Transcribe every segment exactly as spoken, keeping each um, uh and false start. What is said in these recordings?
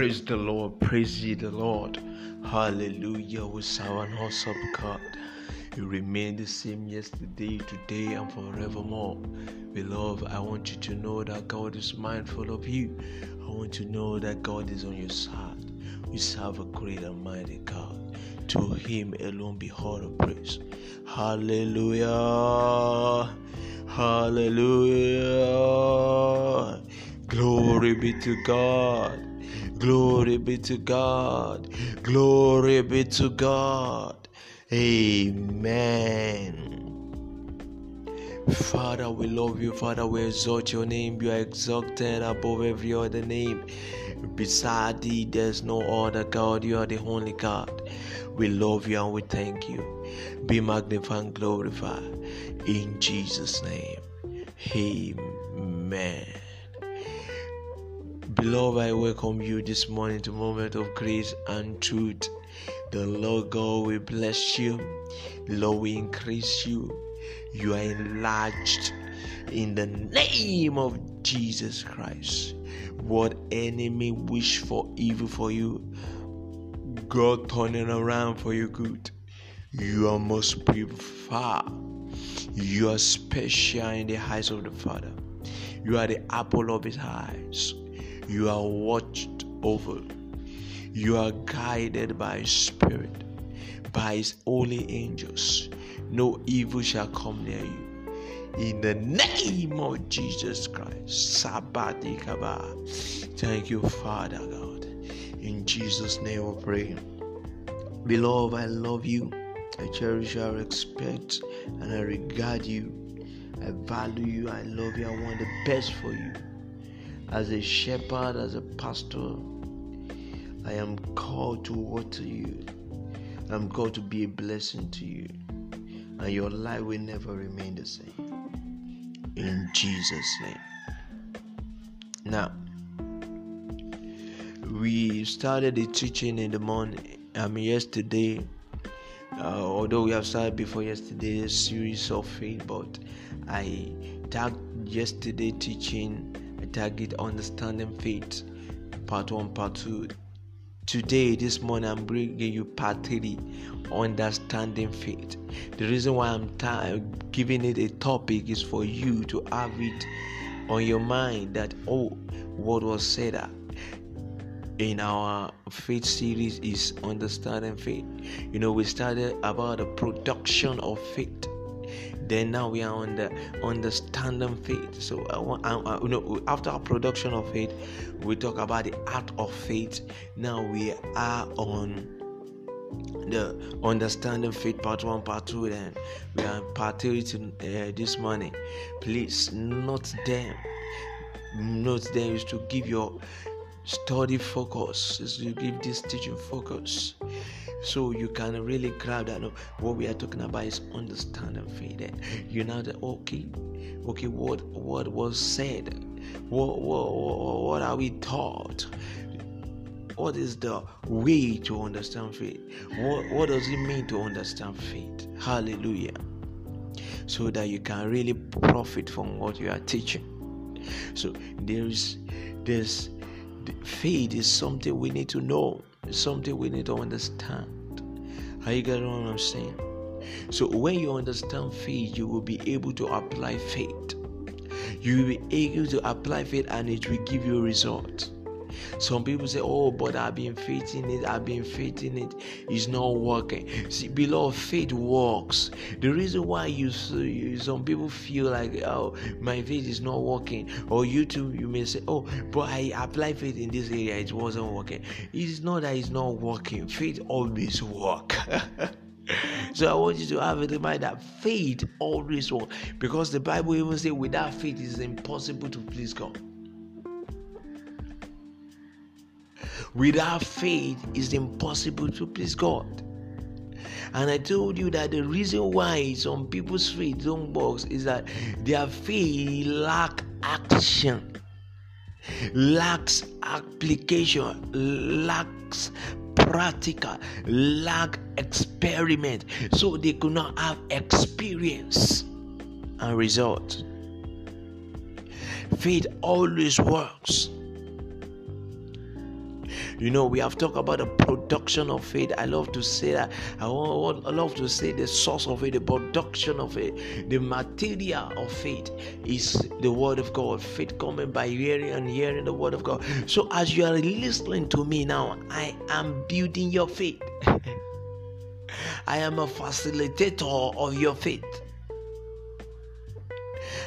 Praise the Lord, praise ye the Lord. Hallelujah, we serve an awesome God. You remain the same yesterday, today, and forevermore. Beloved, I want you to know that God is mindful of you. I want you to know that God is on your side. We serve a great and mighty God. To Him alone be all the praise. Hallelujah, hallelujah. Glory be to God. Glory be to God. Glory be to God. Amen. Father, we love you. Father, we exalt your name. You are exalted above every other name. Beside thee, there's no other God. You are the only God. We love you and we thank you. Be magnified and glorified. In Jesus' name. Amen. Beloved, I welcome you this morning to Moment of Grace and Truth. The Lord God will bless you. The Lord will increase you. You are enlarged in the name of Jesus Christ. What enemy wished for evil for you, God turning around for your good. You are most purified. You are special in the eyes of the Father. You are the apple of His eyes. You are watched over. You are guided by His Spirit, by His holy angels. No evil shall come near you. In the name of Jesus Christ. Thank you, Father God. In Jesus' name we pray. Beloved, I love you. I cherish you, I respect, and I regard you. I value you. I love you. I want the best for you. As a shepherd, as a pastor, I am called to water you. I'm called to be a blessing to you. And your life will never remain the same. In Jesus' name. Now, we started the teaching in the morning. I mean, yesterday, uh, although we have started before yesterday, a series of faith, but I tagged yesterday teaching. Target understanding faith, part one, part two. Today, this morning, I'm bringing you part three, understanding faith. The reason why I'm ta- giving it a topic is for you to have it on your mind that oh, what was said in our faith series is understanding faith. You know, we started about the production of faith. Then now we are on the understanding faith. So I want, I, I, you know, after our production of faith, we talk about the art of faith. Now we are on the understanding faith, part one, part two. Then we are in part three to, uh, this morning. Please note them. Note them is to give your study focus. Is to give this teaching focus. So you can really grab that. No, what we are talking about is understanding faith. And you know that okay, okay, what what was said, what what what are we taught? What is the way to understand faith? What what does it mean to understand faith? Hallelujah! So that you can really profit from what you are teaching. So there is this faith is something we need to know. Something we need to understand. Are you getting what I'm saying? So when you understand faith, you will be able to apply faith. You will be able to apply faith, and it will give you a result. Some people say, "Oh, but I've been faithing it. I've been faithing it. It's not working." See, beloved, faith works. The reason why you, you some people feel like, "Oh, my faith is not working," or you too, you may say, "Oh, but I applied faith in this area. It wasn't working." It's not that it's not working. Faith always works. So I want you to have in mind that faith always works, because the Bible even says, "Without faith, it is impossible to please God." Without faith, it's impossible to please God. And I told you that the reason why some people's faith don't work is that their faith lacks action, lacks application, lacks practical, lacks experiment. So they could not have experience and result. Faith always works. You know, we have talked about the production of faith. I love to say that. I, want, I love to say the source of it, the production of it, the material of faith is the word of God. Faith coming by hearing and hearing the word of God. So as you are listening to me now, I am building your faith. I am a facilitator of your faith.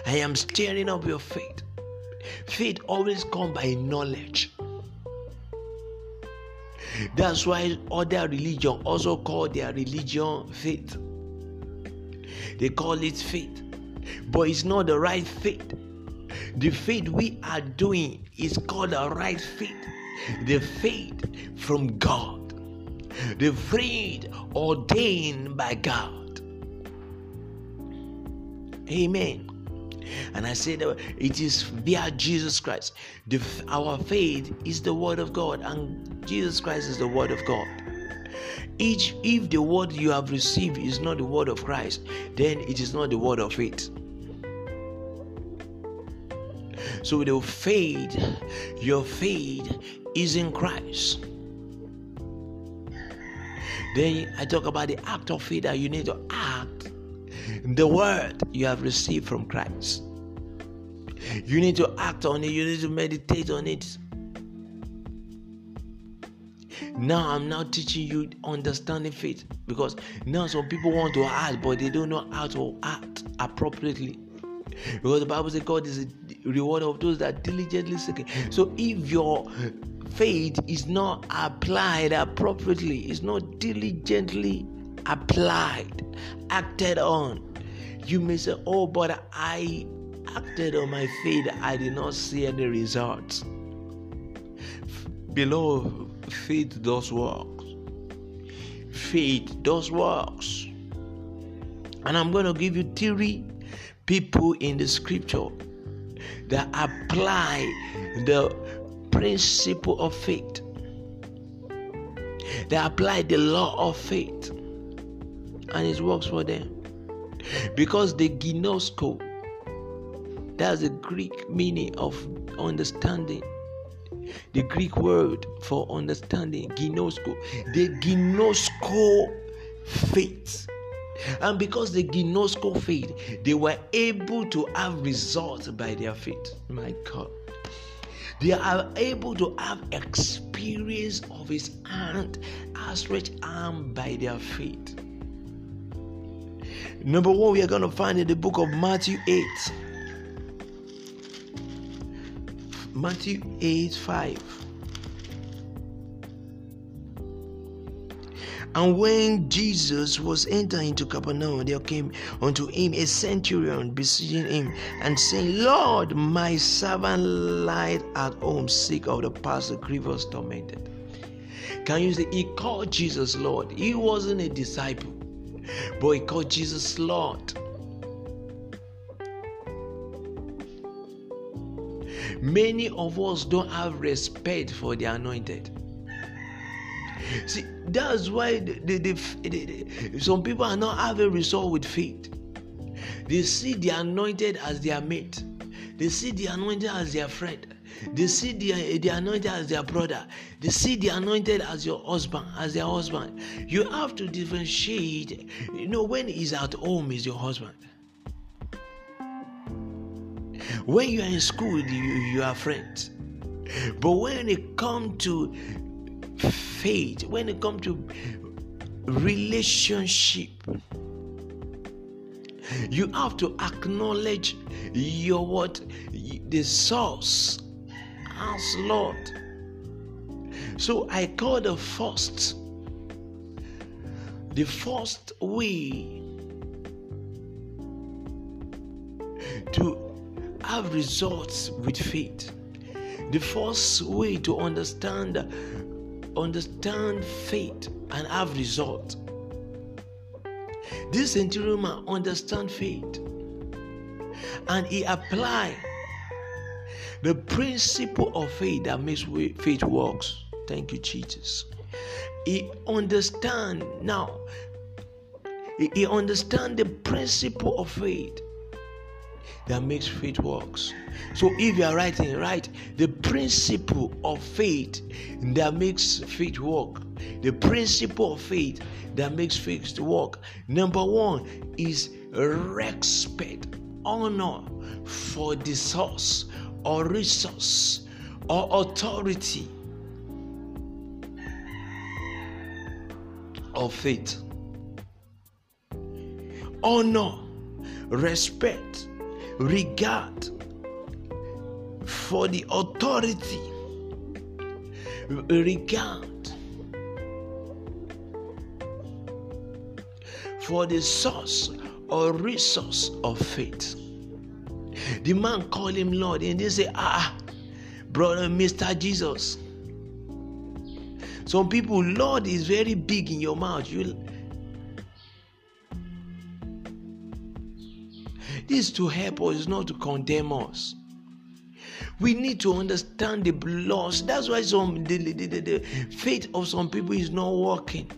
I am stirring up your faith. Faith always comes by knowledge. That's why other religions also call their religion faith. They call it faith, but it's not the right faith. The faith we are doing is called the right faith, the faith from God, the faith ordained by God. Amen. And I said it is via Jesus Christ. The, our faith is the word of God, and Jesus Christ is the word of God. Each, if the word you have received is not the word of Christ, then it is not the word of faith. So with your faith, your faith is in Christ. Then I talk about the act of faith that you need to act. The word you have received from Christ, you need to act on it. You need to meditate on it. Now I'm now teaching you understanding faith, because now some people want to act, but they don't know how to act appropriately, because the Bible says God is the reward of those that diligently seek it. So if your faith is not applied appropriately, it's not diligently applied, acted on, you may say, oh, but I acted on my faith, I did not see any results. Beloved, faith does work. Faith does works. And I'm going to give you three people in the scripture that apply the principle of faith, that apply the law of faith, and it works for them. Because the ginosko, that's the Greek meaning of understanding, the Greek word for understanding, ginosko, the ginosko faith. And because the ginosko faith, they were able to have results by their faith. My God. They are able to have experience of his hand, outstretched arm, by their faith. Number one, we are going to find in the book of Matthew eight. Matthew eight, five. And when Jesus was entering into Capernaum, there came unto him a centurion, beseeching him and saying, Lord, my servant lieth at home, sick of the palsy, grievous tormented. Can you see? He called Jesus Lord. He wasn't a disciple, but he called Jesus Lord. Many of us don't have respect for the anointed. See, that's why the, the, the, the, some people are not having result with faith. They see the anointed as their mate. They see the anointed as their friend. They see the, the anointed as their brother. They see the anointed as your husband, as their husband. You have to differentiate. You know, when he's at home, he's your husband. When you are in school, you, you are friends. But when it comes to faith, when it comes to relationship, you have to acknowledge your what the source as Lord. So I call the first, the first way to have results with faith, the first way to understand understand faith and have results. This centurion man understand faith, and he apply the principle of faith that makes faith works. Thank you, Jesus. He understand now. He understand the principle of faith that makes faith works. So if you are writing, write the principle of faith that makes faith work. The principle of faith that makes faith work. Number one is respect, honor for the source or resource or authority of faith. Honor, respect, regard for the authority, regard for the source or resource of faith. The man called him Lord, and they say, ah, brother, Mister Jesus. Some people, Lord is very big in your mouth. You This is to help us, not to condemn us. We need to understand the loss. That's why some the, the, the, the faith of some people is not working.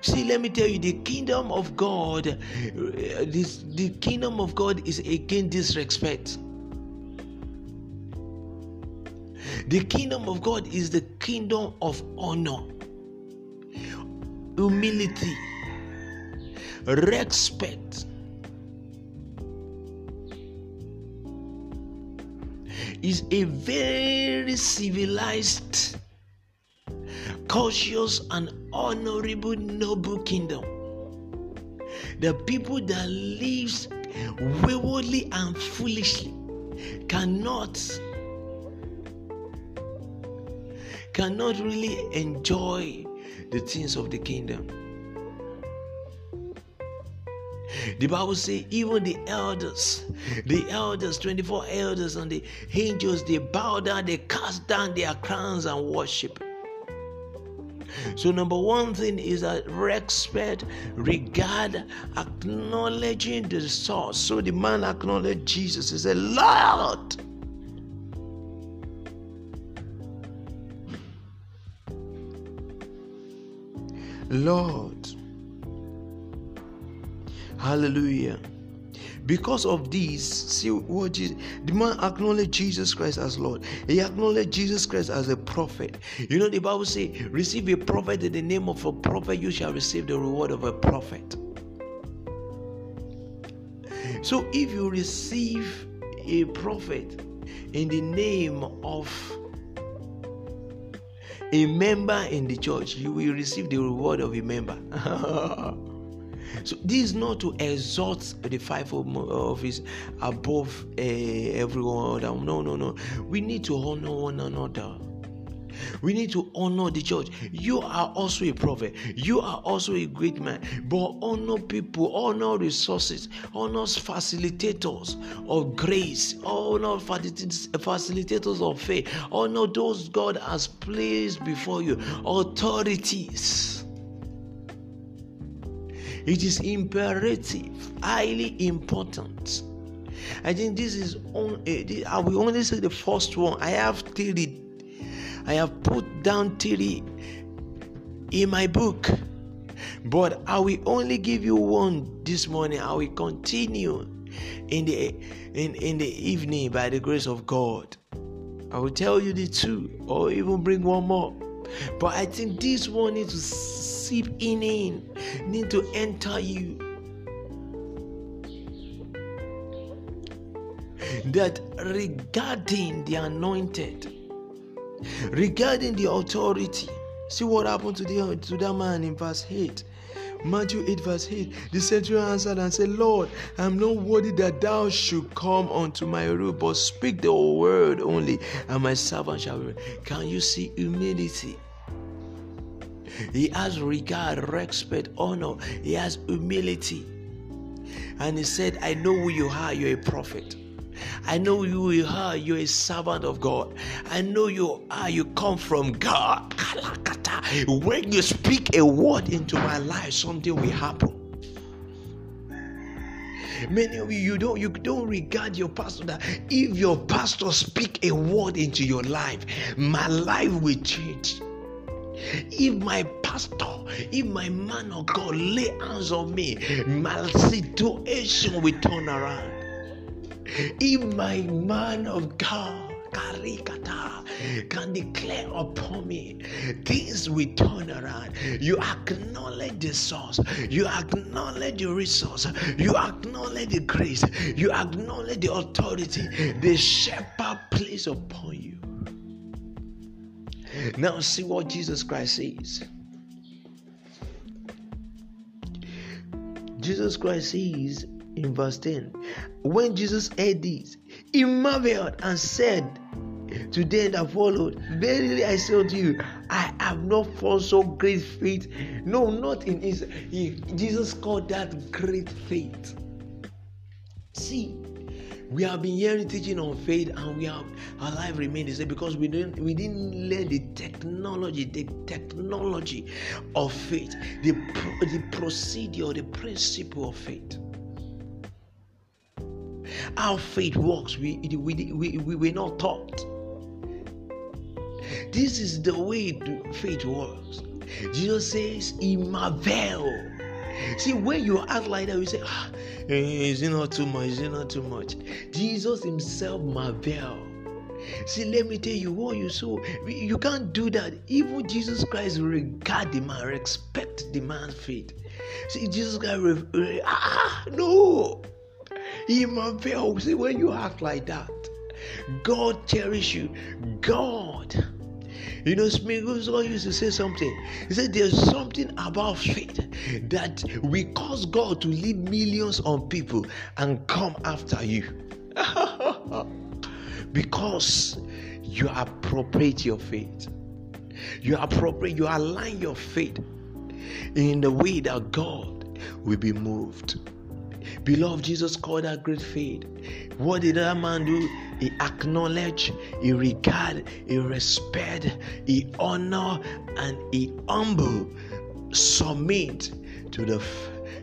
See, let me tell you, the kingdom of God, this, the kingdom of God is against disrespect. The kingdom of God is the kingdom of honor, humility, respect. Is a very civilized, cautious, and honorable, noble kingdom. The people that lives waywardly and foolishly cannot, cannot really enjoy the things of the kingdom. The Bible says even the elders, the elders, twenty-four elders and the angels, they bow down, they cast down their crowns and worship. So number one thing is that respect, regard, acknowledging the source. So the man acknowledged Jesus. He said, Lord. Lord. Hallelujah. Because of this, see what Jesus, the man acknowledged Jesus Christ as Lord. He acknowledged Jesus Christ as a prophet. You know, the Bible says, receive a prophet in the name of a prophet, you shall receive the reward of a prophet. So if you receive a prophet in the name of a member in the church, you will receive the reward of a member. So this is not to exalt the fivefold office above uh, everyone. No, no, no. We need to honor one another. We need to honor the church. You are also a prophet. You are also a great man. But honor people, honor resources, honor facilitators of grace, honor facilitators of faith, honor those God has placed before you, authorities. It is imperative, highly important. I think this is, on, I will only say the first one. I have three, I have put down three in my book, but I will only give you one this morning. I will continue in the in, in the evening by the grace of God. I will tell you the two, or even bring one more. But I think this one needs to seep in, in, need to enter you. That regarding the anointed, regarding the authority, see what happened to, the, to that man in verse eight. Matthew eight verse eight, the centurion answered and said, Lord, I am not worthy that thou should come unto my roof, but speak the word only, and my servant shall be. Can you see humility? He has regard, respect, honor. He has humility. And he said, I know who you are, you're a prophet. I know who you are, you're a servant of God. I know you are, you come from God. When you speak a word into my life, something will happen. Many of you, you don't, you don't regard your pastor that if your pastor speak a word into your life, my life will change. If my pastor, if my man of God lay hands on me, my situation will turn around. If my man of God can declare upon me, things will turn around. You acknowledge the source, you acknowledge the resource, you acknowledge the grace, you acknowledge the authority the shepherd places upon you. Now see what Jesus Christ says. Jesus Christ says in verse ten, when Jesus heard this, he marveled and said to them that followed, verily I say unto you, I have not found so great faith. No, not in Israel. He, Jesus called that great faith. See, we have been hearing teaching on faith, and we have our life remained the same because we didn't we didn't learn the technology, the technology of faith, the the procedure, the principle of faith. How faith works, we we we we were not taught. This is the way faith works. Jesus says, "He marveled." See, when you act like that, you say, ah, "Is it not too much? Is it not too much?" Jesus Himself marveled. See, let me tell you what you saw. You can't do that. Even Jesus Christ regard the man, respect the man's faith. See, Jesus Christ, ah, no. He marveled. See, when you act like that, God cherish you. God, you know, Smigos used to say something. He said, "There's something about faith that will cause God to lead millions of people and come after you because you appropriate your faith. You appropriate. You align your faith in the way that God will be moved." Beloved, Jesus called that great faith. What did that man do? He acknowledged, he regarded, he respected, he honored, and he humble, submit to the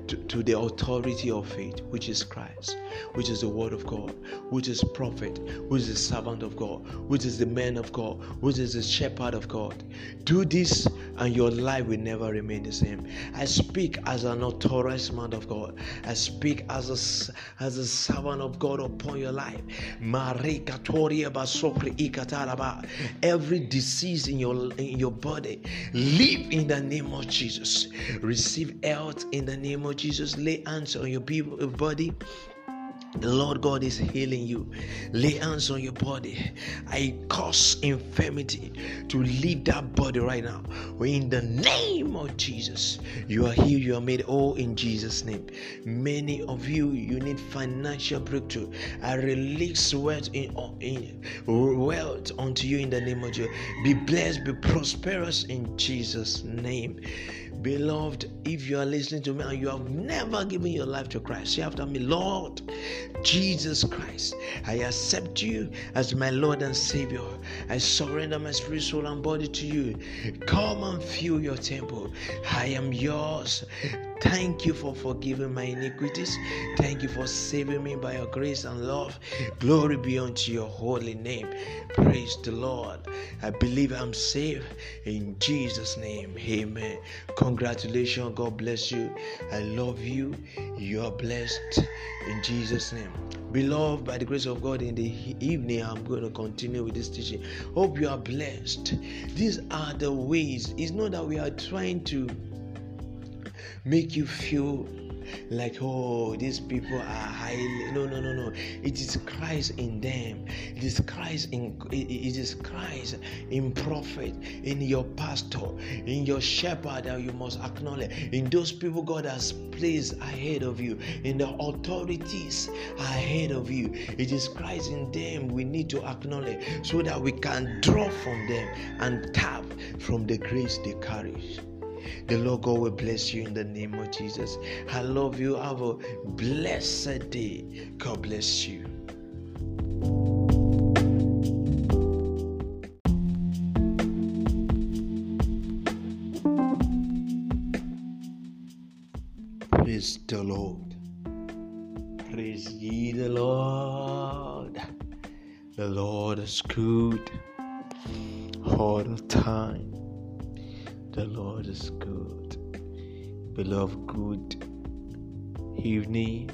to, to the authority of faith, which is Christ, which is the Word of God, which is prophet, which is the servant of God, which is the man of God, which is the shepherd of God. Do this and your life will never remain the same. I speak as an authorized man of God. I speak as a, as a servant of God upon your life. Every disease in your, in your body, live in the name of Jesus. Receive health in the name of Jesus. Lay hands on your body. The Lord God is healing you. Lay hands on your body. I cause infirmity to leave that body right now. In the name of Jesus, you are healed, you are made whole in Jesus' name. Many of you, you need financial breakthrough. I release wealth, in, in, wealth unto you in the name of Jesus. Be blessed, be prosperous in Jesus' name. Beloved, if you are listening to me and you have never given your life to Christ, say after me, Lord Jesus Christ, I accept you as my Lord and Savior. I surrender my spirit, soul, and body to you. Come and fill your temple. I am yours. Thank you for forgiving my iniquities. Thank you for saving me by your grace and love. Glory be unto your holy name. Praise the Lord. I believe I'm saved in Jesus' name. Amen. Congratulations. God bless you. I love you. You are blessed in Jesus' name. Beloved, by the grace of God, in the evening, I'm going to continue with this teaching. Hope you are blessed. These are the ways. It's not that we are trying to make you feel like, oh, these people are highly, no no no no it is Christ in them, it is Christ in it is Christ in prophet, in your pastor, in your shepherd that you must acknowledge, in those people God has placed ahead of you, in the authorities ahead of you. It is Christ in them we need to acknowledge so that we can draw from them and tap from the grace they carry. The Lord God will bless you in the name of Jesus. I love you. Have a blessed day. God bless you. Praise the Lord. Praise ye the Lord. The Lord is good all the time. The Lord is good. Beloved, good evening.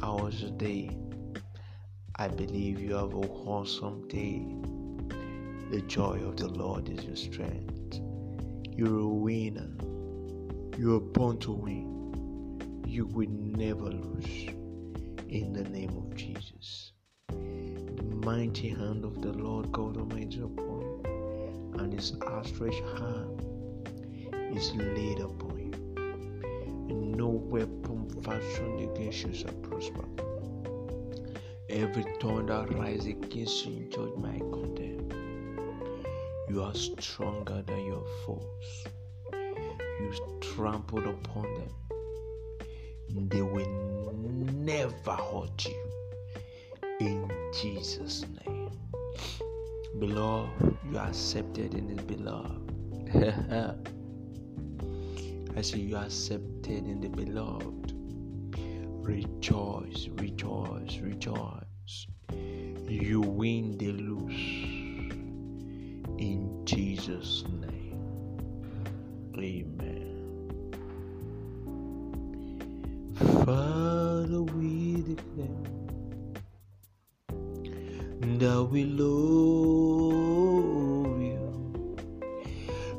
How was your day? I believe you have a wholesome day. The joy of the Lord is your strength. You're a winner. You're born to win. You will never lose. In the name of Jesus. The mighty hand of the Lord God Almighty is upon you, and His outstretched hand is laid upon you, and no weapon fashioned against you shall prosper. Every tongue that rises against you in judgment I condemn. You are stronger than your foes. You trampled upon them. They will never hurt you. In Jesus' name. Beloved, you are accepted in His beloved. I say you are accepted in the beloved. Rejoice, rejoice, rejoice. You win, they lose. In Jesus' name. Amen. Father, we declare that we love you.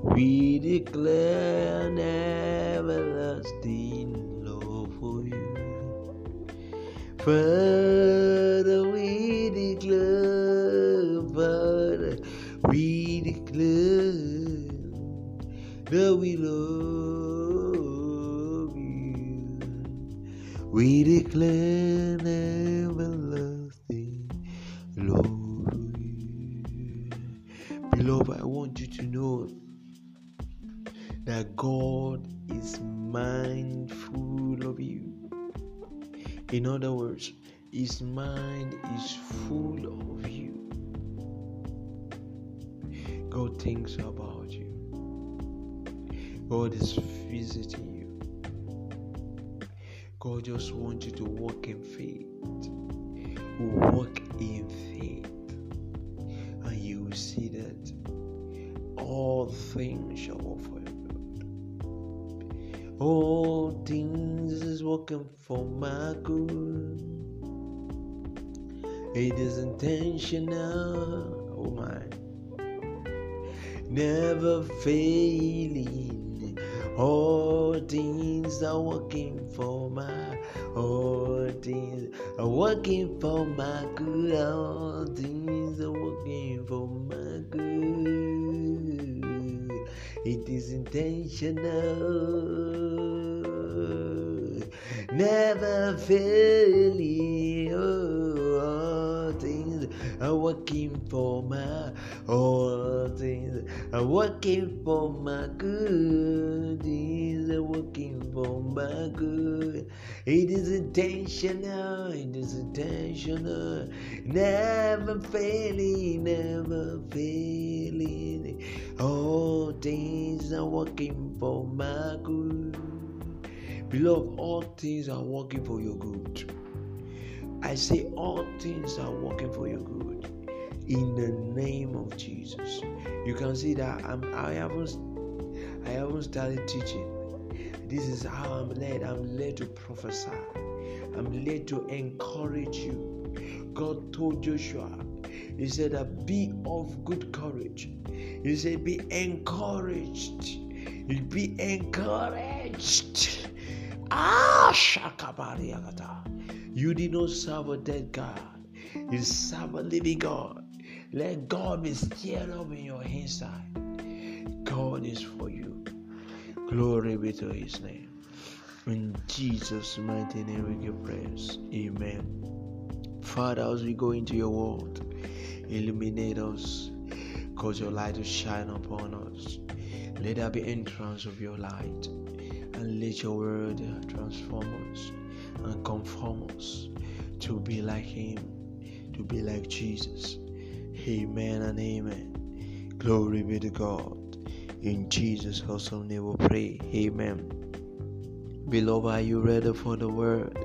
We declare an everlasting love for you. Father, we declare, Father, we declare that we love you. We declare an everlasting love for you. Beloved, I want you to know that God is mindful of you. In other words, His mind is full of you. God thinks about you. God is visiting you. God just wants you to walk in faith. Walk in faith. And you will see that all things shall work for you. All things is working for my good. It is intentional, oh my. Never failing. All things are working for my. All things are working for my good. All things are working for my good. It is intentional. Never failing, oh, all things are working for my, all things are working for my good, things are working for my good. It is intentional, it is intentional, never failing, never failing, all things are working for my good. Beloved, all things are working for your good. I say all things are working for your good. In the name of Jesus. You can see that I'm, I haven't, I haven't started teaching. This is how I'm led. I'm led to prophesy. I'm led to encourage you. God told Joshua, He said that be of good courage. He said be encouraged. Be encouraged. Ah, you did not serve a dead God. You serve a living God. Let God be stirred up in your inside. God is for you. Glory be to His name. In Jesus' mighty name we give praise. Amen. Father, as we go into your world, illuminate us. Cause your light to shine upon us. Let there be entrance of your light. And let your word transform us and conform us to be like Him, to be like Jesus. Amen and amen. Glory be to God. In Jesus' awesome name we pray. Amen. Beloved, are you ready for the word?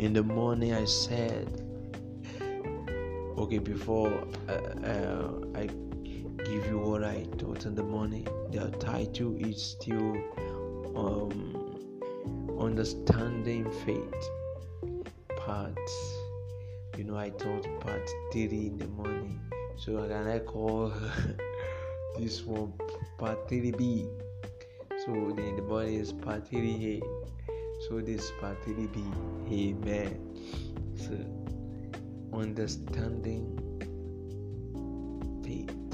In the morning I said, okay, before uh, uh, I give you all I thought, and the money. Their title is still um, Understanding Faith. Part, you know, I thought part three in the morning. So can I call this one part three B? So in the morning is part three A. So this part three B. Amen. So understanding faith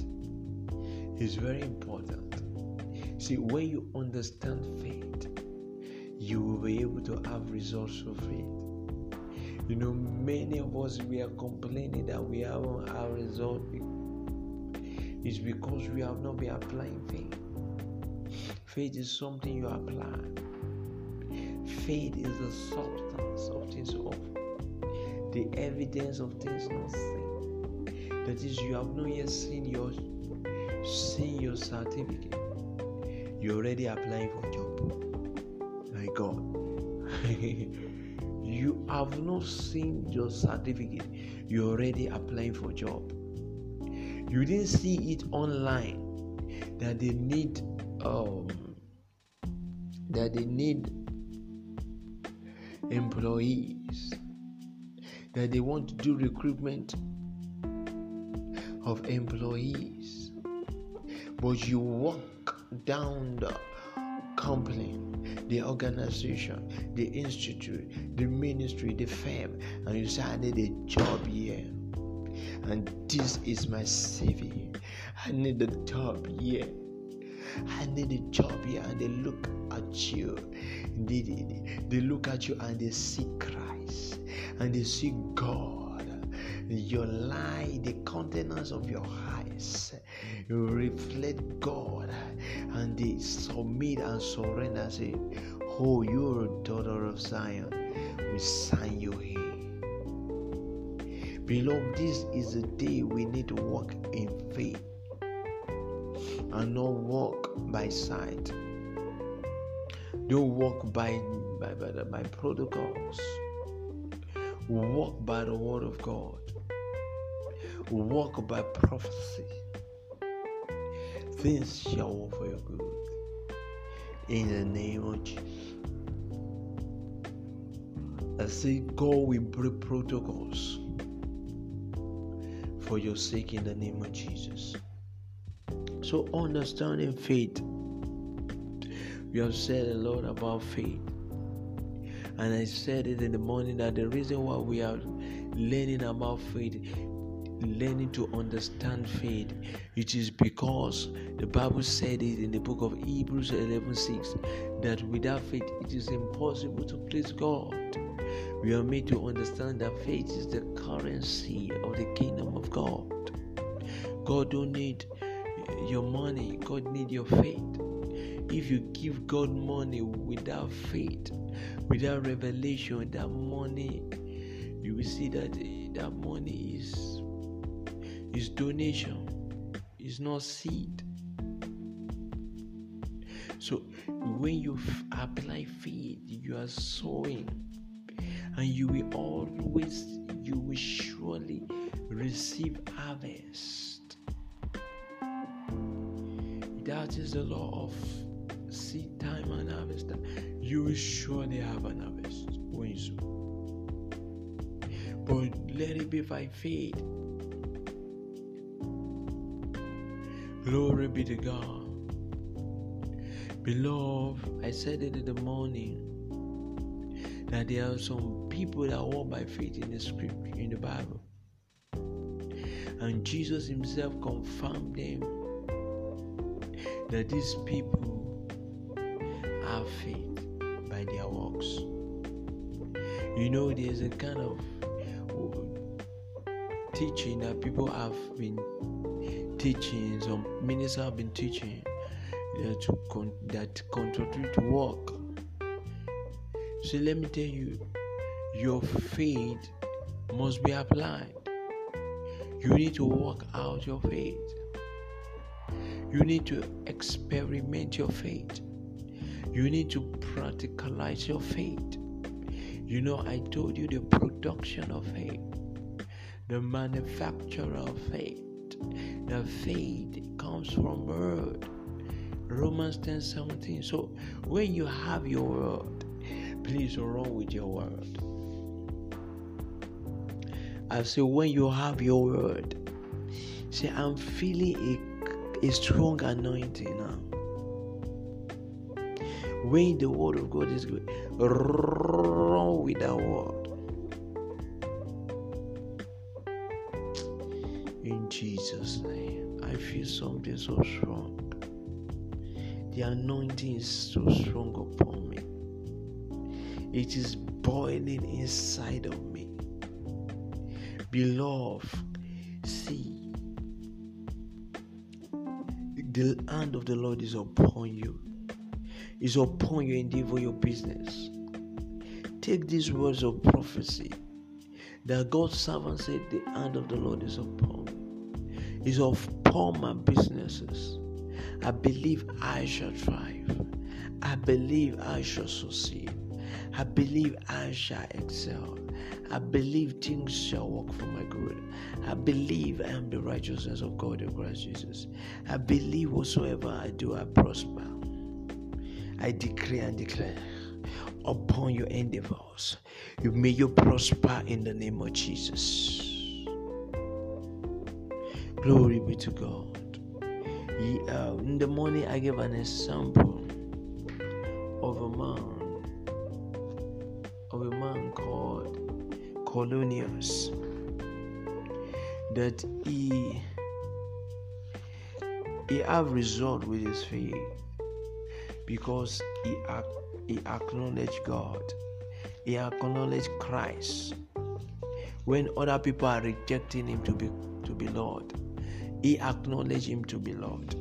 is very important. See, when you understand faith, you will be able to have results of faith. You know, many of us, we are complaining that we haven't had results. It's because we have not been applying faith. Faith is something you apply. Faith is the substance of things hoped, the evidence of things not seen. That is, you have not yet seen your seen your certificate. You're already applying for a job. My God. You have not seen your certificate. You're already applying for a job. You didn't see it online that they need um that they need employees, that they want to do recruitment of employees, but you walk down the company, the organization, the institute, the ministry, the firm, and you say, I need a job here, and this is my C V. I need a job here. I need a job here, and they look at you. They, they, they look at you and they see Christ, and they see God. Your light, the countenance of your eyes, you reflect God, and they submit and surrender and say, oh, you're a daughter of Zion. We sign you here. Beloved, this is the day we need to walk in faith and not walk by sight. Don't walk by, by, by, by protocols. Walk by the word of God. Walk by prophecy. Things shall work for your good. In the name of Jesus. I say, God will break protocols for your sake in the name of Jesus. So understanding faith. We have said a lot about faith. And I said it in the morning that the reason why we are learning about faith, learning to understand faith, it is because the Bible said it in the book of Hebrews eleven six, that without faith it is impossible to please God. We are made to understand that faith is the currency of the kingdom of God. God don't need your money, God need your faith. If you give God money without faith, without revelation, that money, you will see that that money is is donation, is not seed. So when you f- apply faith, you are sowing, and you will always, you will surely receive harvest. That is the law of seed time and harvest time. You will surely have an harvest when you sow. But let it be by faith. Glory be to God. Beloved, I said it in the morning that there are some people that walk by faith in the scripture, in the Bible. And Jesus himself confirmed them that these people have faith by their works. You know, there's a kind of teaching that people have been teaching, some ministers have been teaching that, con- that contradict work. So let me tell you, your faith must be applied. You need to work out your faith. You need to experiment your faith. You need to practicalize your faith. You know, I told you the production of faith, the manufacture of faith. faith. The faith comes from word. Romans ten seventeen. So when you have your word, please run with your word. I say, when you have your word, say, I'm feeling a, a strong anointing now. When the word of God is good, run with that word. In Jesus' name, I feel something so strong. The anointing is so strong upon me. It is boiling inside of me. Beloved, see, the hand of the Lord is upon you. Is upon your endeavor, your business. Take these words of prophecy that God's servant said, the hand of the Lord is upon me. Is upon my businesses. I believe I shall thrive. I believe I shall succeed. I believe I shall excel. I believe things shall work for my good. I believe I am the righteousness of God in Christ Jesus. I believe whatsoever I do, I prosper. I decree and declare upon your endeavors, you may you prosper in the name of Jesus. Glory be to God. He, uh, in the morning, I gave an example of a man, of a man called Colonius, that he he have result with his faith because he he acknowledged God, he acknowledged Christ. When other people are rejecting him to be to be Lord, he acknowledged him to be Lord.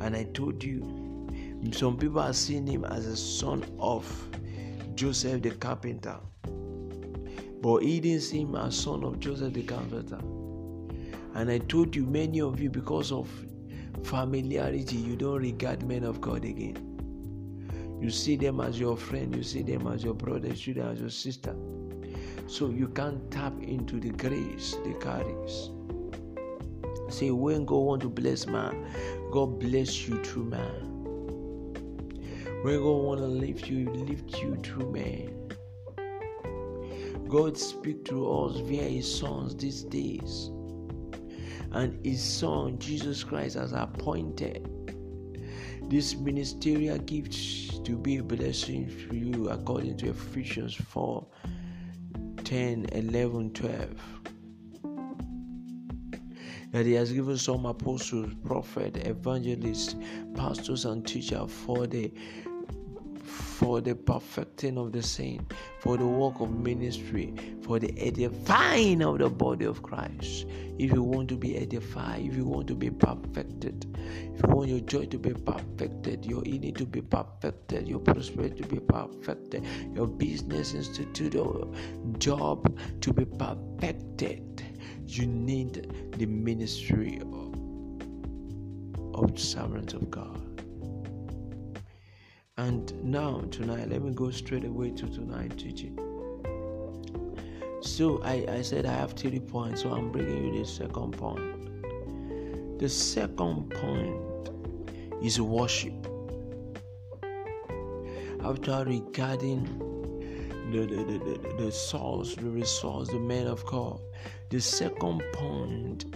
And I told you, some people are seeing him as a son of Joseph the carpenter. But he didn't see him as son of Joseph the carpenter. And I told you, many of you, because of familiarity, you don't regard men of God again. You see them as your friend. You see them as your brother. You see them as your sister. So you can't tap into the grace they carry. Say, when God want to bless man, God bless you through man. When God want to lift you, lift you through man. God speak to us via His sons these days. And His Son, Jesus Christ, has appointed this ministerial gift to be a blessing to you according to Ephesians four, ten, eleven, twelve. That He has given some apostles, prophets, evangelists, pastors, and teachers for the for the perfecting of the saint, for the work of ministry, for the edifying of the body of Christ. If you want to be edified, if you want to be perfected, if you want your joy to be perfected, your healing to be perfected, your prosperity to be perfected, your business, institute, or job to be perfected, you need the ministry of, of the servants of God. And now, tonight, let me go straight away to tonight's teaching. So, I, I said I have three points, so I'm bringing you the second point. The second point is worship. After regarding the, the, the, the, the source, the resource, the man of God, the second point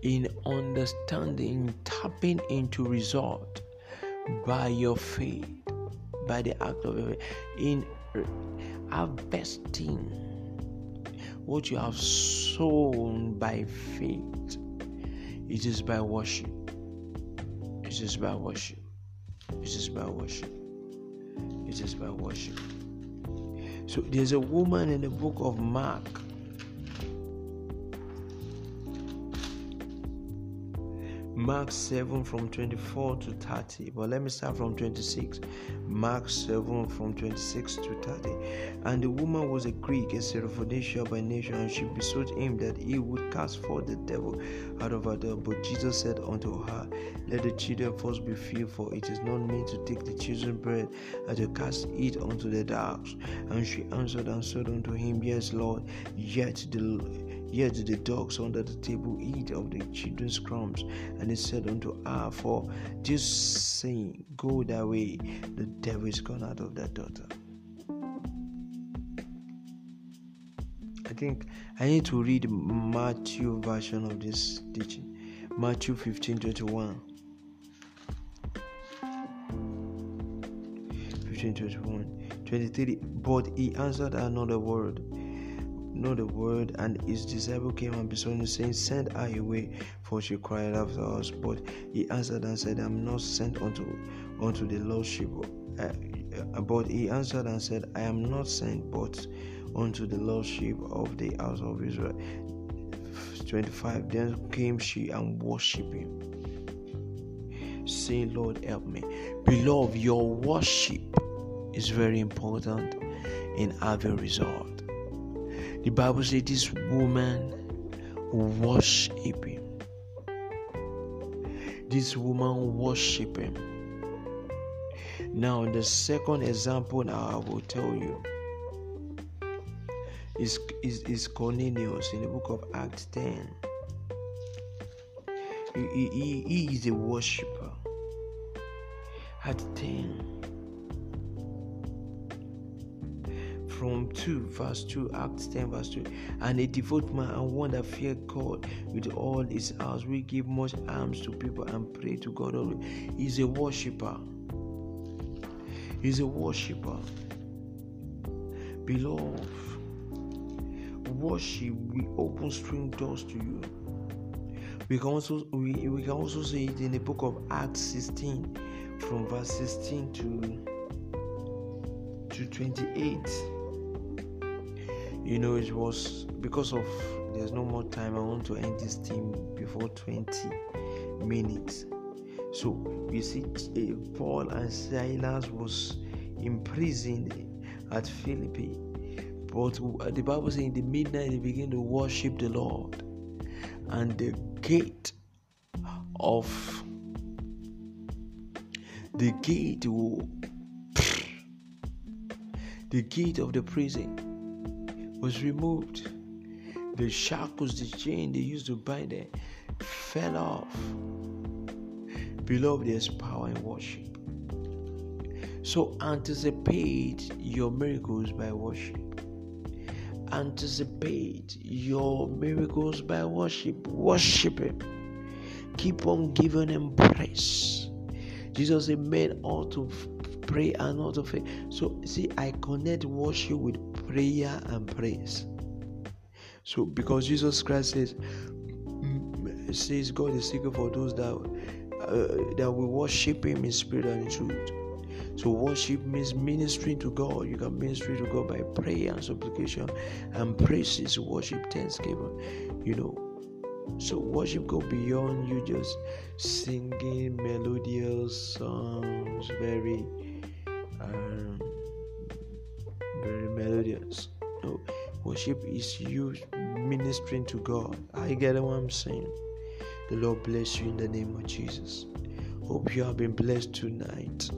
in understanding, tapping into result by your faith, by the act of your faith, in harvesting what you have sown by faith, it is by worship. It is by worship. It is by worship. It is by worship. So there's a woman in the book of Mark. Mark seven from twenty-four to thirty. But let me start from twenty-six. Mark seven from twenty-six to thirty. And the woman was a Greek, a Syrophoenician by nature, and she besought him that he would cast forth the devil out of her. But Jesus said unto her, Let the children first be filled, for it is not meet to take the children's bread and to cast it unto the dogs. And she answered and said unto him, Yes, Lord, yet the Yet the dogs under the table eat of the children's crumbs. And he said unto her, for this saying, go thy way, the devil is gone out of that daughter. I think I need to read Matthew version of this teaching. Matthew fifteen twenty-one. fifteen twenty-one, twenty-three. But he answered another word. Another word, and his disciple came and besought him, saying, send her away, for she cried after us. But he answered and said, I am not sent unto unto the lordship. Uh, but he answered and said, I am not sent, but unto the lordship of the house of Israel. twenty-five. Then came she and worshipped him, saying, Lord, help me. Beloved, your worship is very important in having result. The Bible says this woman worship him. This woman worship him. Now, the second example I will tell you Is, is is Cornelius in the book of Acts ten. He, he, he is a worshipper. Acts ten. From two, verse two, Acts ten, verse two. And a devout man and one that feared God with all his house, we give much alms to people and pray to God always. He's a worshipper. He's a worshipper. Beloved, worship will open string doors to you. We can also we, we can also see it in the book of Acts sixteen, from verse sixteen to to twenty-eight. You know, it was because of there's no more time. I want to end this thing before twenty minutes. So you see, Paul and Silas was imprisoned at Philippi. But the Bible says in the midnight they begin to worship the Lord, and the gate of the gate will, the gate of the prison was removed. The shackles, the chain they used to bind them fell off. Beloved, there's power in worship. So anticipate your miracles by worship. Anticipate your miracles by worship. Worship him. Keep on giving him praise. Jesus said men ought to pray and not to fail. So see, I connect worship with prayer and praise. So because Jesus Christ says says God is seeking for those that uh, that will worship him in spirit and in truth. So worship means ministering to God. You can ministry to God by prayer and supplication and praises, worship, thanksgiving. You know, so worship go beyond you just singing melodious songs, very, um, very melodious. No, worship is you ministering to God. I get what I'm saying. The Lord bless you in the name of Jesus. Hope you have been blessed tonight.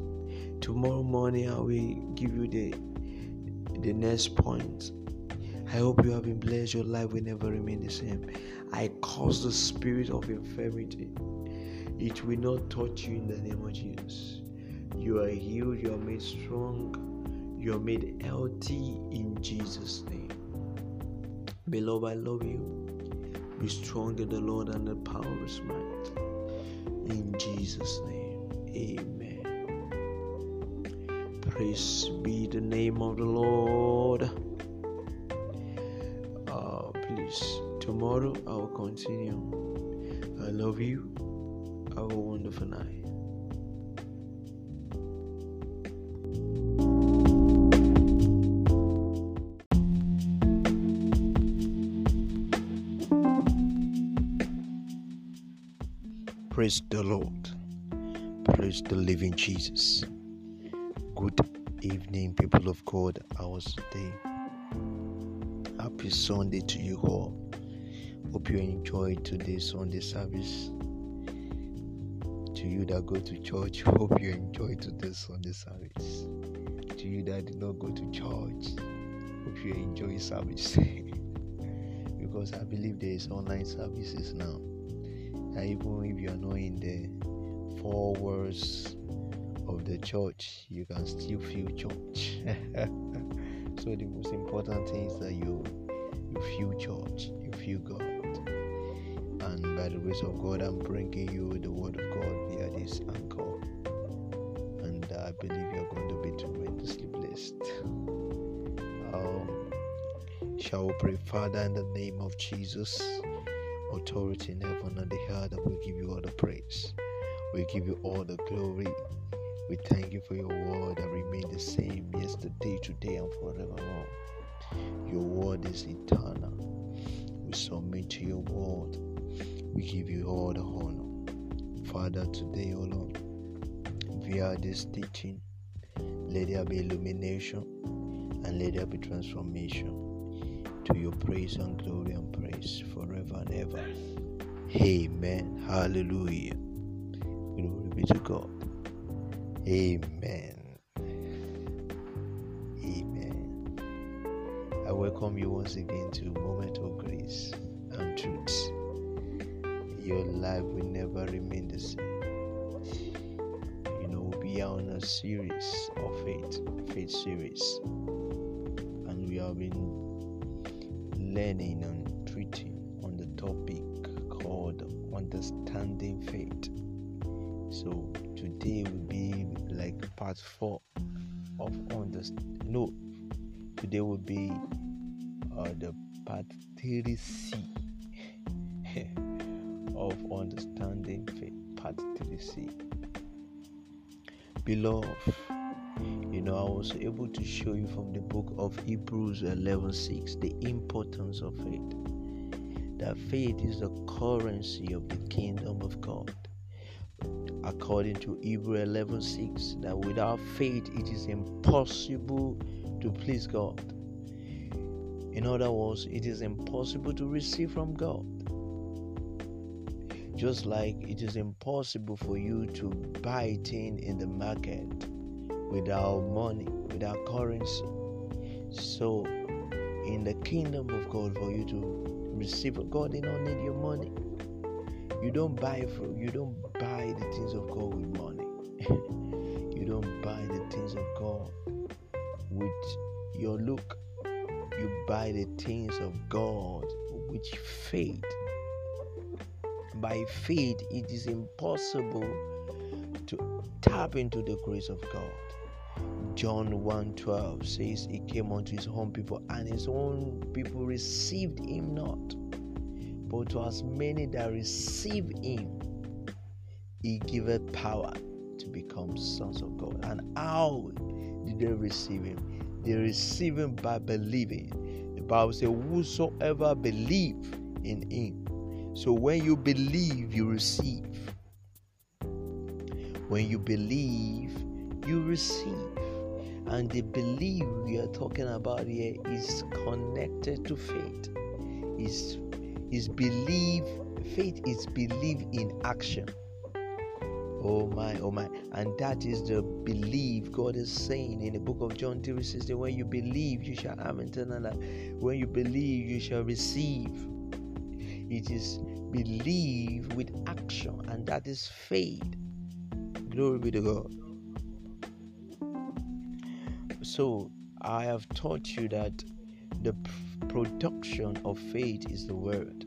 Tomorrow morning I will give you the the next point. I hope you have been blessed. Your life will never remain the same. I curse the spirit of infirmity. It will not touch you in the name of Jesus. You are healed. You are made strong. You are made healthy in Jesus' name. Beloved, I love you. Be strong in the Lord and the power of His might. In Jesus' name, amen. Praise be the name of the Lord. Uh, please, tomorrow I will continue. I love you. Have a wonderful night. Praise the Lord. Praise the living Jesus. Good evening, people of God. How was the day? Happy Sunday to you all. Hope you enjoyed today's Sunday service. To you that go to church, hope you enjoyed today's Sunday service. To you that did not go to church, hope you enjoy service. because I believe there is online services now that even if you are not in the four walls of the church, you can still feel church. So the most important thing is that you you feel church, you feel God. And by the grace of God, I'm bringing you the word of God via this anchor, and I believe you're going to be tremendously blessed. Um, shall we pray? Father, in the name of Jesus, authority in heaven and the earth, we give you all the praise, we give you all the glory. We thank you for your word that remains the same yesterday, today, and forevermore. Your word is eternal. We submit to your word. We give you all the honor. Father, today, O Lord, via this teaching, let there be illumination and let there be transformation to your praise and glory and praise forever and ever. Amen. Hallelujah. Glory be to God. Amen. Amen. I welcome you once again to Moment of Grace and Truth. Your life will never remain the same. You know, we'll be on a series of faith, faith series. And we have been learning and treating on the topic called Understanding Faith. So today will be like part four of understanding. No, today will be uh, the part three C of understanding faith. Part three C. Beloved, you know, I was able to show you from the book of Hebrews eleven six the importance of faith. That faith is the currency of the kingdom of God. According to Hebrews eleven six, that without faith it is impossible to please God. In other words, it is impossible to receive from God. Just like it is impossible for you to buy things in the market without money, without currency. So, in the kingdom of God, for you to receive God, they don't need your money. You don't buy fruit. You don't buy the things of God with money. You don't buy the things of God with your look. You buy the things of God with faith. By faith, it is impossible to tap into the grace of God. John one twelve says, He came unto His own people, and His own people received Him not. But to as many that receive Him, He giveth power to become sons of God. And how did they receive Him? They receive Him by believing. The Bible says, whosoever believe in Him. So when you believe, you receive. When you believe, you receive. And the belief we are talking about here is connected to faith. It's Is belief, faith is belief in action. Oh my, oh my. And that is the belief God is saying in the book of John three sixteen. When you believe, you shall have eternal life. When you believe, you shall receive. It is belief with action, and that is faith. Glory be to God. So, I have taught you that the production of faith is the word.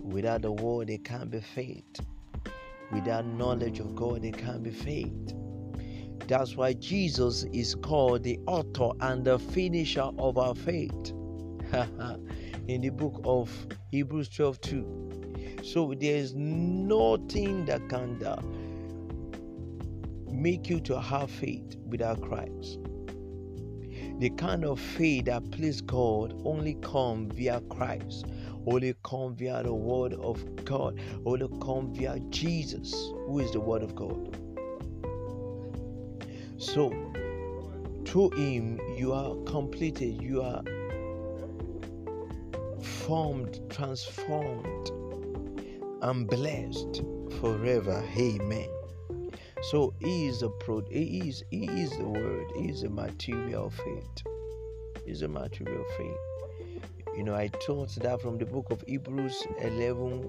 Without the word, there can't be faith. Without knowledge of God, there can't be faith. That's why Jesus is called the author and the finisher of our faith. In the book of Hebrews twelve two. So there is nothing that can uh, make you to have faith without Christ. The kind of faith that pleases God only comes via Christ, only comes via the Word of God, only comes via Jesus, who is the Word of God. So, through Him, you are completed, you are formed, transformed, and blessed forever. Amen. So he is the pro. He is he is the word. He is the material of faith. He is the material of faith. You know, I taught that from the book of Hebrews eleven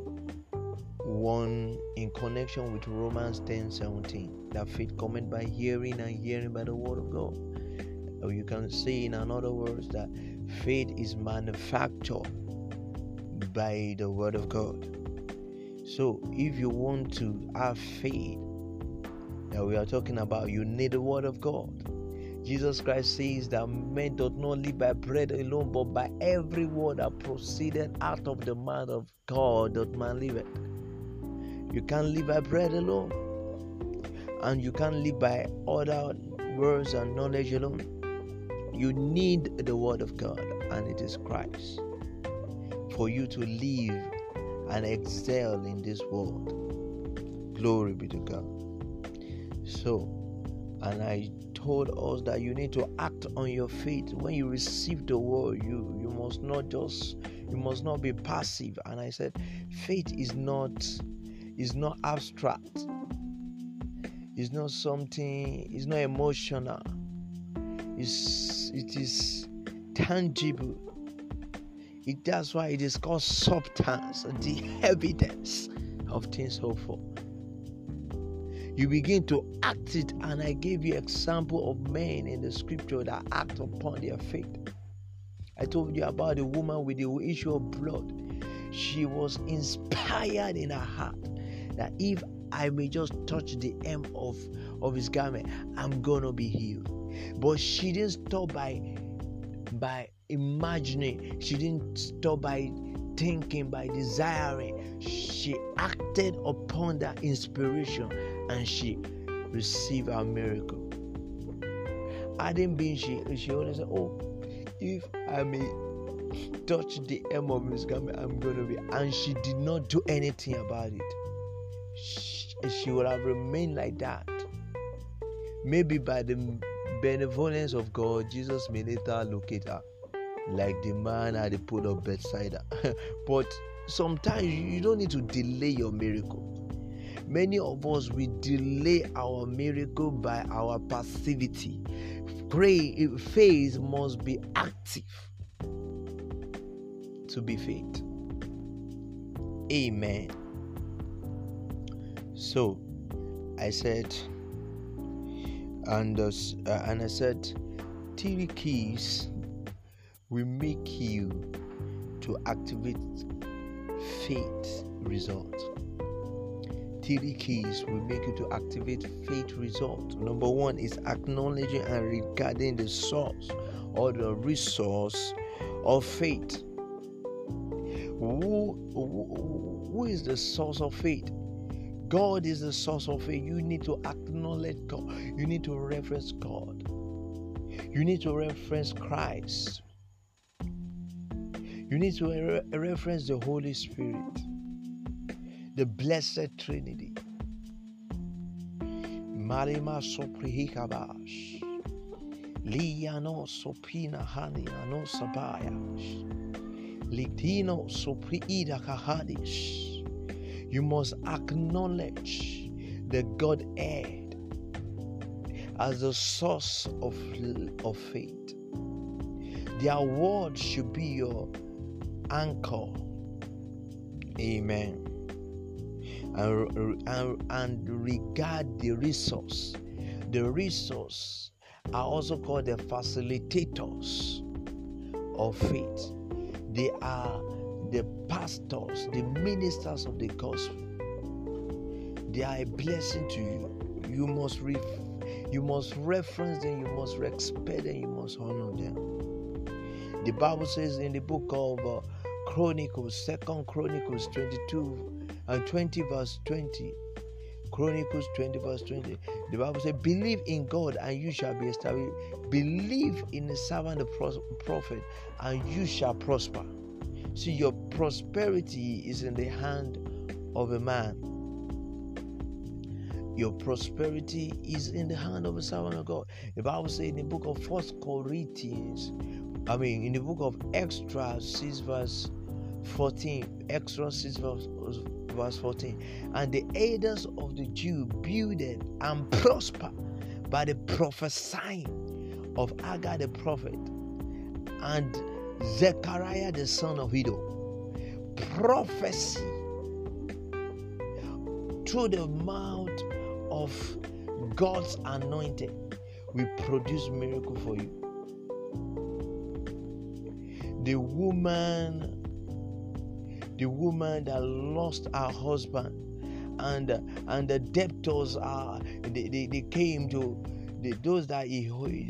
one in connection with Romans ten seventeen, that faith cometh by hearing and hearing by the word of God. Or you can say in another words that faith is manufactured by the word of God. So if you want to have faith that we are talking about, you need the word of God. Jesus Christ says that man doth not live by bread alone, but by every word that proceeded out of the mouth of God doth man live. You can't live by bread alone, and you can't live by other words and knowledge alone. You need the word of God, and it is Christ, for you to live and excel in this world. Glory be to God. So, and I told us that you need to act on your faith. When you receive the word, you you must not just you must not be passive. And I said, faith is not is not abstract. It's not something. It's not emotional. It's it is tangible. It, that's why it is called substance, the evidence of things hoped for. You begin to act it, and I gave you example of men in the scripture that act upon their faith. I told you about the woman with the issue of blood. She was inspired in her heart that if I may just touch the hem of, of his garment, I'm going to be healed. But she didn't stop by by imagining. She didn't stop by thinking, by desiring. She acted upon that inspiration, and she received a miracle. Hadn't been she she only said, "Oh, if I may touch the hem of his garment, I'm gonna be." And she did not do anything about it. She, she would have remained like that. Maybe by the benevolence of God, Jesus may later locate her, like the man at the pool of Bethsaida. But sometimes you don't need to delay your miracle. Many of us, we delay our miracle by our passivity. Pray, faith must be active to be faith. Amen. So I said, and uh, and I said, three keys will make you to activate faith results. Three keys will make you to activate faith results. Number one is acknowledging and regarding the source or the resource of faith. Who, who, who is the source of faith? God is the source of faith. You need to acknowledge God. You need to reference God. You need to reference Christ. You need to re- reference the Holy Spirit, the Blessed Trinity. Marima soprihikabash, liyano sopina hani ano sabayash, litino sopriida kahadish. You must acknowledge the Godhead as the source of, of faith. Their word should be your anchor. Amen. And, and, and regard the resource. The resource are also called the facilitators of faith. They are the pastors, the ministers of the gospel. They are a blessing to you. You must ref, you must reference them, you must respect them, you must honor them. The Bible says in the book of uh, Chronicles, Second Chronicles twenty-two and uh, twenty verse twenty, Chronicles twenty verse twenty. The Bible says, "Believe in God, and you shall be established. Believe in the servant, the pro- prophet, and you shall prosper." See, your prosperity is in the hand of a man. Your prosperity is in the hand of a servant of God. The Bible says in the book of First Corinthians, I mean, in the book of Extra six verse fourteen, Extra six verse, verse fourteen, and the elders of the Jew builded and prospered by the prophesying of Haggai the prophet, and Zechariah the son of Iddo, prophecy through the mouth of God's anointed will produce miracle for you. The woman the woman that lost her husband, and and the debtors are they, they, they came to the, those that he,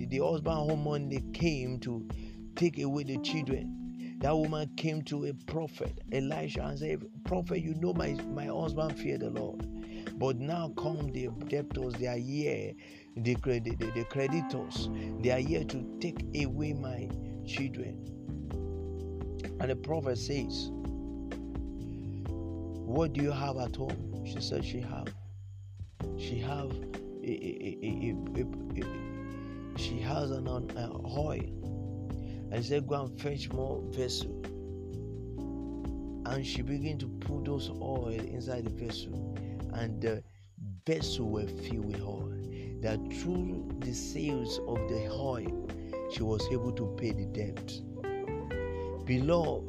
the husband woman, they came to take away the children. That woman came to a prophet, Elisha, and said, "Prophet, you know my, my husband feared the Lord, but now come the debtors, they are here, the, the, the, the creditors, they are here to take away my children." And the prophet says, "What do you have at home?" She said, "She have, she have, a, a, a, a, a, a, she has an, an oil." And he said, "Go and fetch more vessel." And she began to put those oil inside the vessel, and the vessel were filled with oil. That through the sales of the oil, she was able to pay the debt. Beloved,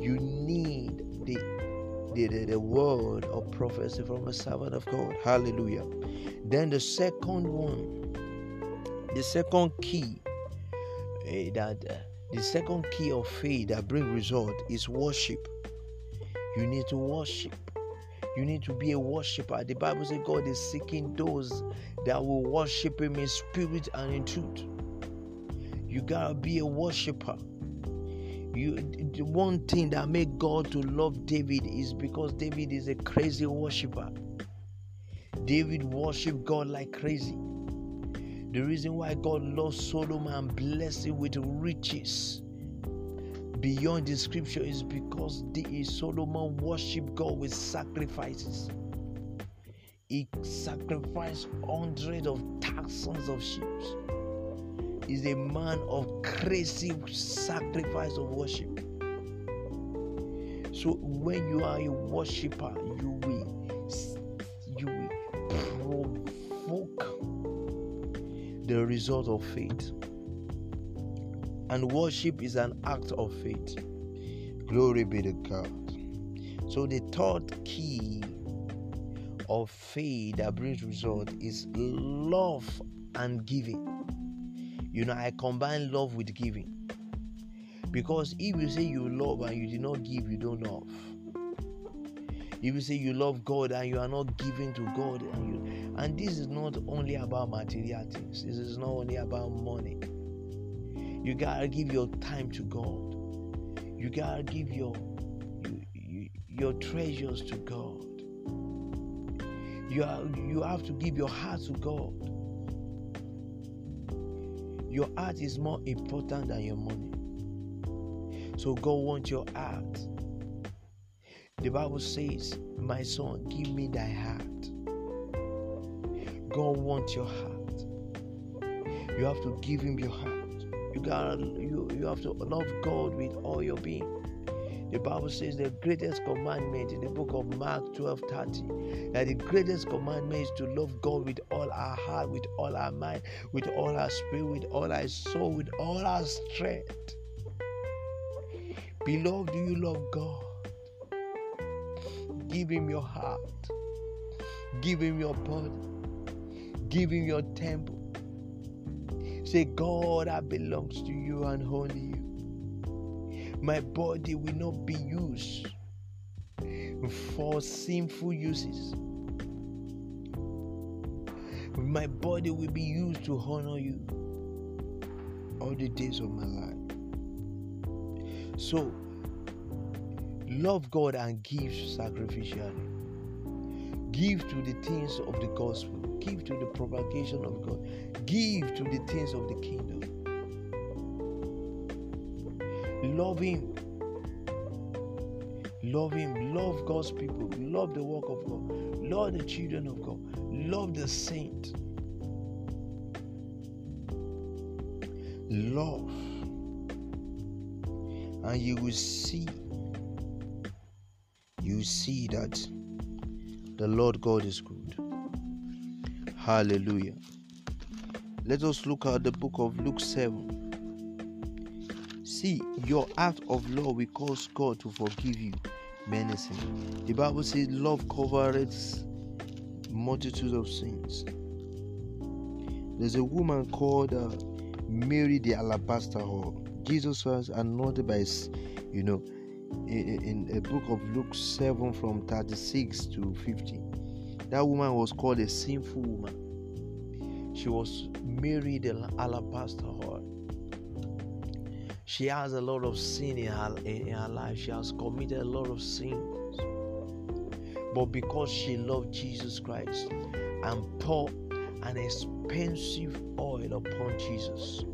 you need the, the, the, the word of prophecy from a servant of God. Hallelujah. Then the second one, the second key, uh, that uh, the second key of faith that brings result is worship. You need to worship. You need to be a worshiper. The Bible says God is seeking those that will worship Him in spirit and in truth. You gotta be a worshiper. You, the one thing that made God to love David is because David is a crazy worshiper. David worshiped God like crazy. The reason why God loved Solomon and blessed him with riches beyond the scripture is because the, Solomon worshiped God with sacrifices. He sacrificed hundreds of thousands of sheep. Is a man of crazy sacrifice of worship. So when you are a worshiper, you will you will provoke the result of faith. And worship is an act of faith. Glory be to God. So the third key of faith that brings result is love and giving. You know, I combine love with giving. Because if you say you love and you do not give, you don't love. If you say you love God and you are not giving to God, and you, and this is not only about material things. This is not only about money. You gotta give your time to God. You gotta give your you, you, your treasures to God. You are, you have to give your heart to God. Your heart is more important than your money. So God wants your heart. The Bible says, "My son, give me thy heart." God wants your heart. You have to give Him your heart. You gotta, you, you have to love God with all your being. The Bible says the greatest commandment in the book of Mark twelve thirty, that the greatest commandment is to love God with all our heart, with all our mind, with all our spirit, with all our soul, with all our strength. Beloved, do you love God? Give Him your heart. Give Him your body. Give Him your temple. Say, "God, I belongs to you and only you. My body will not be used for sinful uses. My body will be used to honor you all the days of my life." So, love God and give sacrificially. Give to the things of the gospel. Give to the propagation of God. Give to the things of the kingdom. Love Him. Love Him. Love God's people. Love the work of God. Love the children of God. Love the saint. Love. And you will see, you see that the Lord God is good. Hallelujah. Let us look at the book of Luke seven. See, your act of love will cause God to forgive you many sins. The Bible says love covers multitude of sins. There's a woman called uh, Mary the Alabaster Hall. Jesus was anointed by, you know, in the book of Luke seven from thirty-six to fifty. That woman was called a sinful woman. She was Mary the Alabaster Hall. She has a lot of sin in her, in her life. She has committed a lot of sins. But because she loved Jesus Christ and poured an expensive oil upon Jesus,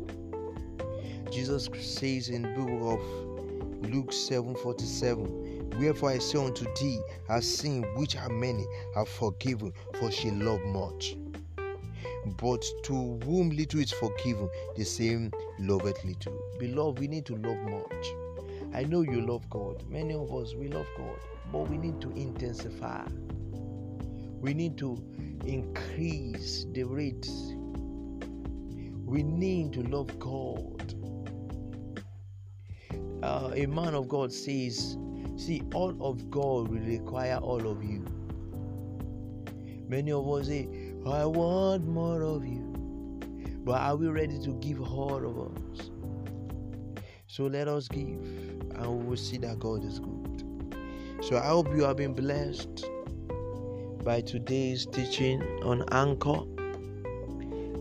Jesus says in the book of Luke seven forty-seven, "Wherefore I say unto thee, her sins which are many are forgiven, for she loved much. But to whom little is forgiven, the same loveth little." Beloved, we need to love much. I know you love God. Many of us, we love God. But we need to intensify. We need to increase the rate. We need to love God. Uh, a man of God says, "See, all of God will require all of you." Many of us say, "I want more of you," but are we ready to give all of us? So let us give, and we will see that God is good. So I hope you have been blessed by today's teaching on Anchor.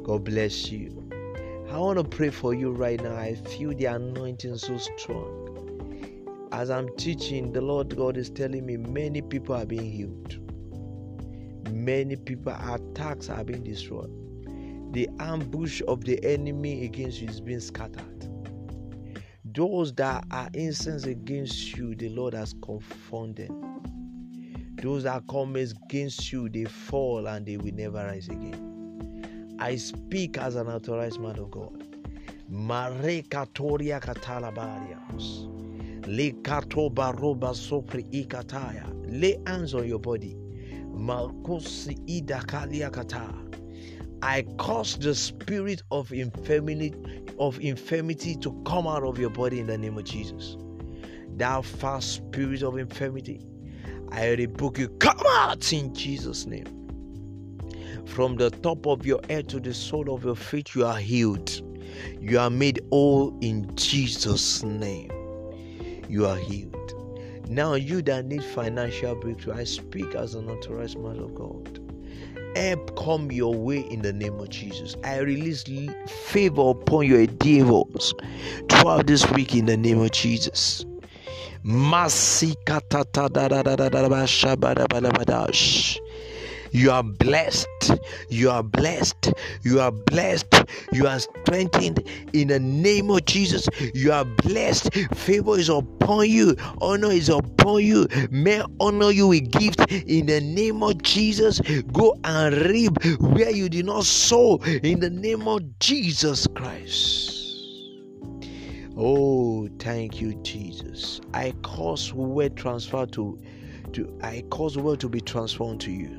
God bless you. I want to pray for you right now. I feel the anointing so strong. As I'm teaching, the Lord God is telling me many people are being healed. Many people, attacks are being destroyed. The ambush of the enemy against you is being scattered. Those that are incensed against you, the Lord has confounded. Those that come against you, they fall and they will never rise again. I speak as an authorized man of God. Marekatoria katalabarias. Le katobaroba sopri ikataya. Lay hands on your body. I cause the spirit of infirmity, of infirmity to come out of your body in the name of Jesus. That fast spirit of infirmity, I rebuke you. Come out in Jesus' name. From the top of your head to the sole of your feet, you are healed. You are made whole in Jesus' name. You are healed. Now, you that need financial breakthrough, I speak as an authorized man of God. Help come your way in the name of Jesus. I release favor upon your endeavors throughout this week in the name of Jesus. You are blessed. You are blessed. You are blessed. You are strengthened in the name of Jesus. You are blessed. Favor is upon you. Honor is upon you. May honor you with gift in the name of Jesus. Go and reap where you did not sow in the name of Jesus Christ. Oh, thank you, Jesus. I cause word transfer to, to I cause word to be transformed to you.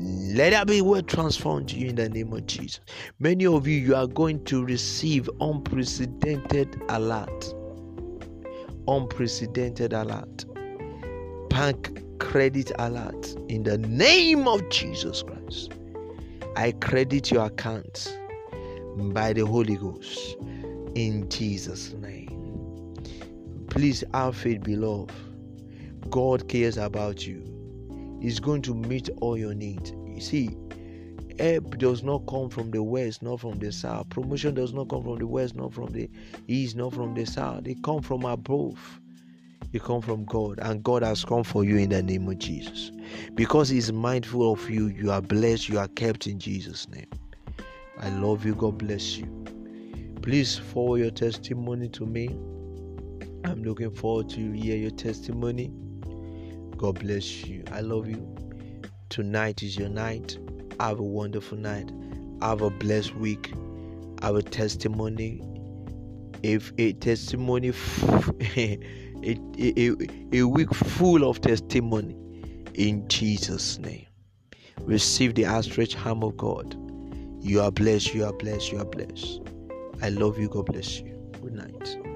Let that be word transformed to you in the name of Jesus. Many of you, you are going to receive unprecedented alert. Unprecedented alert. Bank credit alert in the name of Jesus Christ. I credit your account by the Holy Ghost in Jesus' name. Please have faith, beloved. God cares about you. He's going to meet all your needs. You see, help does not come from the west, not from the south. Promotion does not come from the west, not from the east, not from the south. They come from above. They come from God. And God has come for you in the name of Jesus. Because He's mindful of you, you are blessed, you are kept in Jesus' name. I love you. God bless you. Please forward your testimony to me. I'm looking forward to hear your testimony. God bless you. I love you. Tonight is your night. Have a wonderful night. Have a blessed week. Have a testimony. If a testimony, a, a, a week full of testimony in Jesus' name. Receive the outstretched hand of God. You are blessed. You are blessed. You are blessed. I love you. God bless you. Good night.